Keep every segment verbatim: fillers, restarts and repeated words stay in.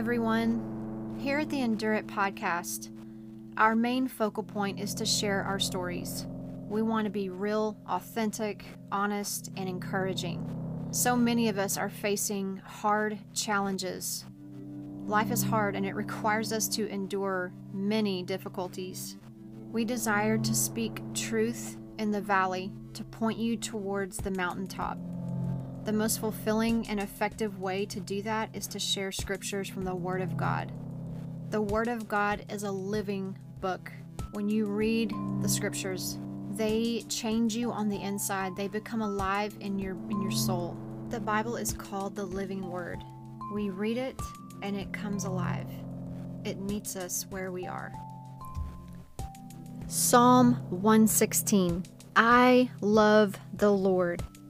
everyone. Here at the Endure It Podcast, our main focal point is to share our stories. We want to be real, authentic, honest, and encouraging. So many of us are facing hard challenges. Life is hard and it requires us to endure many difficulties. We desire to speak truth in the valley to point you towards the mountaintop. The most fulfilling and effective way to do that is to share scriptures from the Word of God. The Word of God is a living book. When you read the scriptures, they change you on the inside. They become alive in your in your soul. The Bible is called the living Word. We read it and it comes alive. It meets us where we are. Psalm one sixteen. I love the Lord.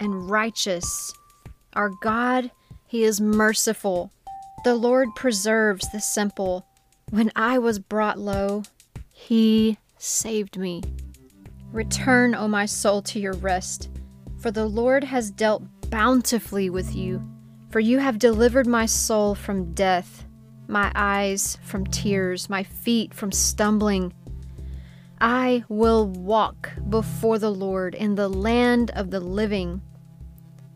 and righteous. Our God, he is merciful. The Lord preserves the simple. When I was brought low, he saved me. Return, O my soul, to your rest, for the Lord has dealt bountifully with you. For you have delivered my soul from death, my eyes from tears, my feet from stumbling. I will walk before the Lord in the land of the living.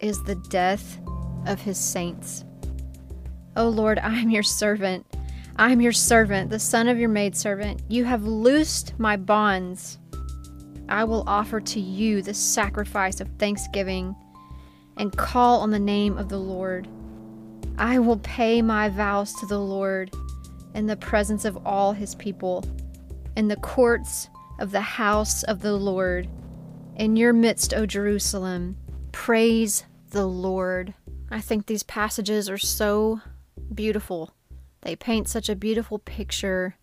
is the death of his saints. O Lord, I am your servant. I am your servant, the son of your maidservant. You have loosed my bonds. I will offer to you the sacrifice of thanksgiving and call on the name of the Lord. I will pay my vows to the Lord in the presence of all his people. In the courts of the house of the Lord, in your midst, O Jerusalem, praise the Lord. I think these passages are so beautiful. They paint such a beautiful picture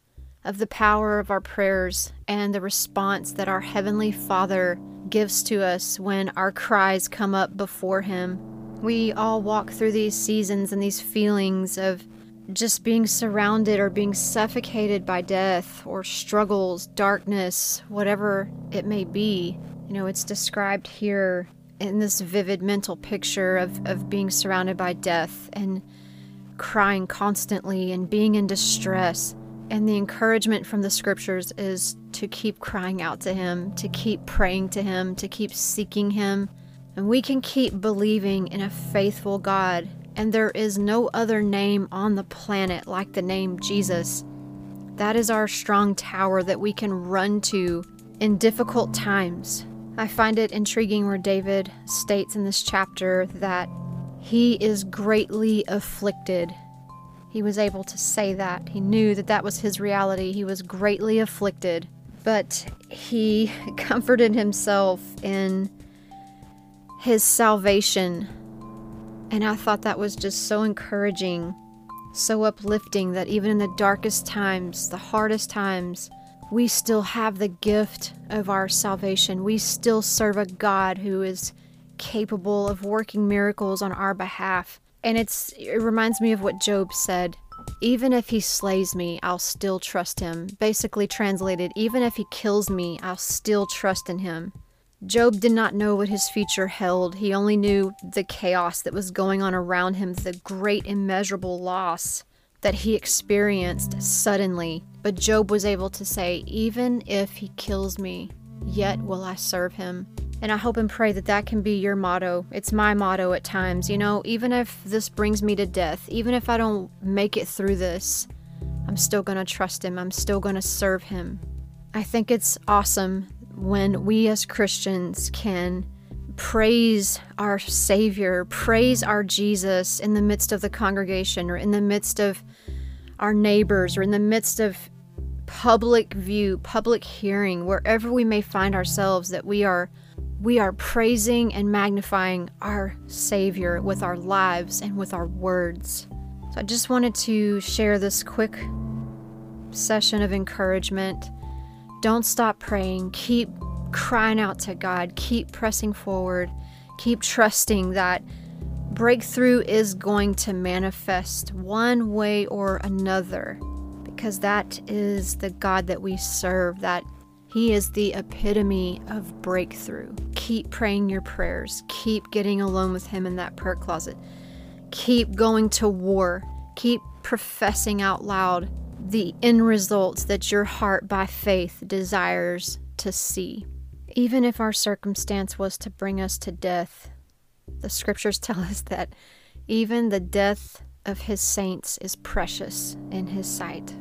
of the power of our prayers and the response that our Heavenly Father gives to us when our cries come up before him. We all walk through these seasons and these feelings of just being surrounded or being suffocated by death or struggles, darkness, whatever it may be. You know, it's described here in this vivid mental picture of, of being surrounded by death and crying constantly and being in distress. And the encouragement from the scriptures is to keep crying out to him, to keep praying to him, to keep seeking him. And we can keep believing in a faithful God. And there is no other name on the planet like the name Jesus. That is our strong tower that we can run to in difficult times. I find it intriguing where David states in this chapter that he is greatly afflicted. He was able to say that. He knew that that was his reality. He was greatly afflicted, but he comforted himself in his salvation. And I thought that was just so encouraging, so uplifting, that even in the darkest times, the hardest times, we still have the gift of our salvation. We still serve a God who is capable of working miracles on our behalf. And it's it reminds me of what Job said, even if he slays me, I'll still trust him. Basically translated, even if he kills me, I'll still trust in him. Job did not know what his future held. He only knew the chaos that was going on around him, the great immeasurable loss that he experienced suddenly. But Job was able to say, even if he kills me, yet will I serve him. And I hope and pray that that can be your motto. It's my motto at times, you know, even if this brings me to death, even if I don't make it through this, I'm still going to trust him. I'm still going to serve him. I think it's awesome when we as Christians can praise our Savior, praise our Jesus in the midst of the congregation or in the midst of our neighbors or in the midst of public view, public hearing, wherever we may find ourselves, that we are we are praising and magnifying our Savior with our lives and with our words. So I just wanted to share this quick session of encouragement. Don't stop praying. Keep crying out to God. Keep pressing forward. Keep trusting that breakthrough is going to manifest one way or another, because that is the God that we serve, that He is the epitome of breakthrough. Keep praying your prayers. Keep getting alone with Him in that prayer closet. Keep going to war. Keep professing out loud the end results that your heart by faith desires to see. Even if our circumstance was to bring us to death, the scriptures tell us that even the death of His saints is precious in His sight.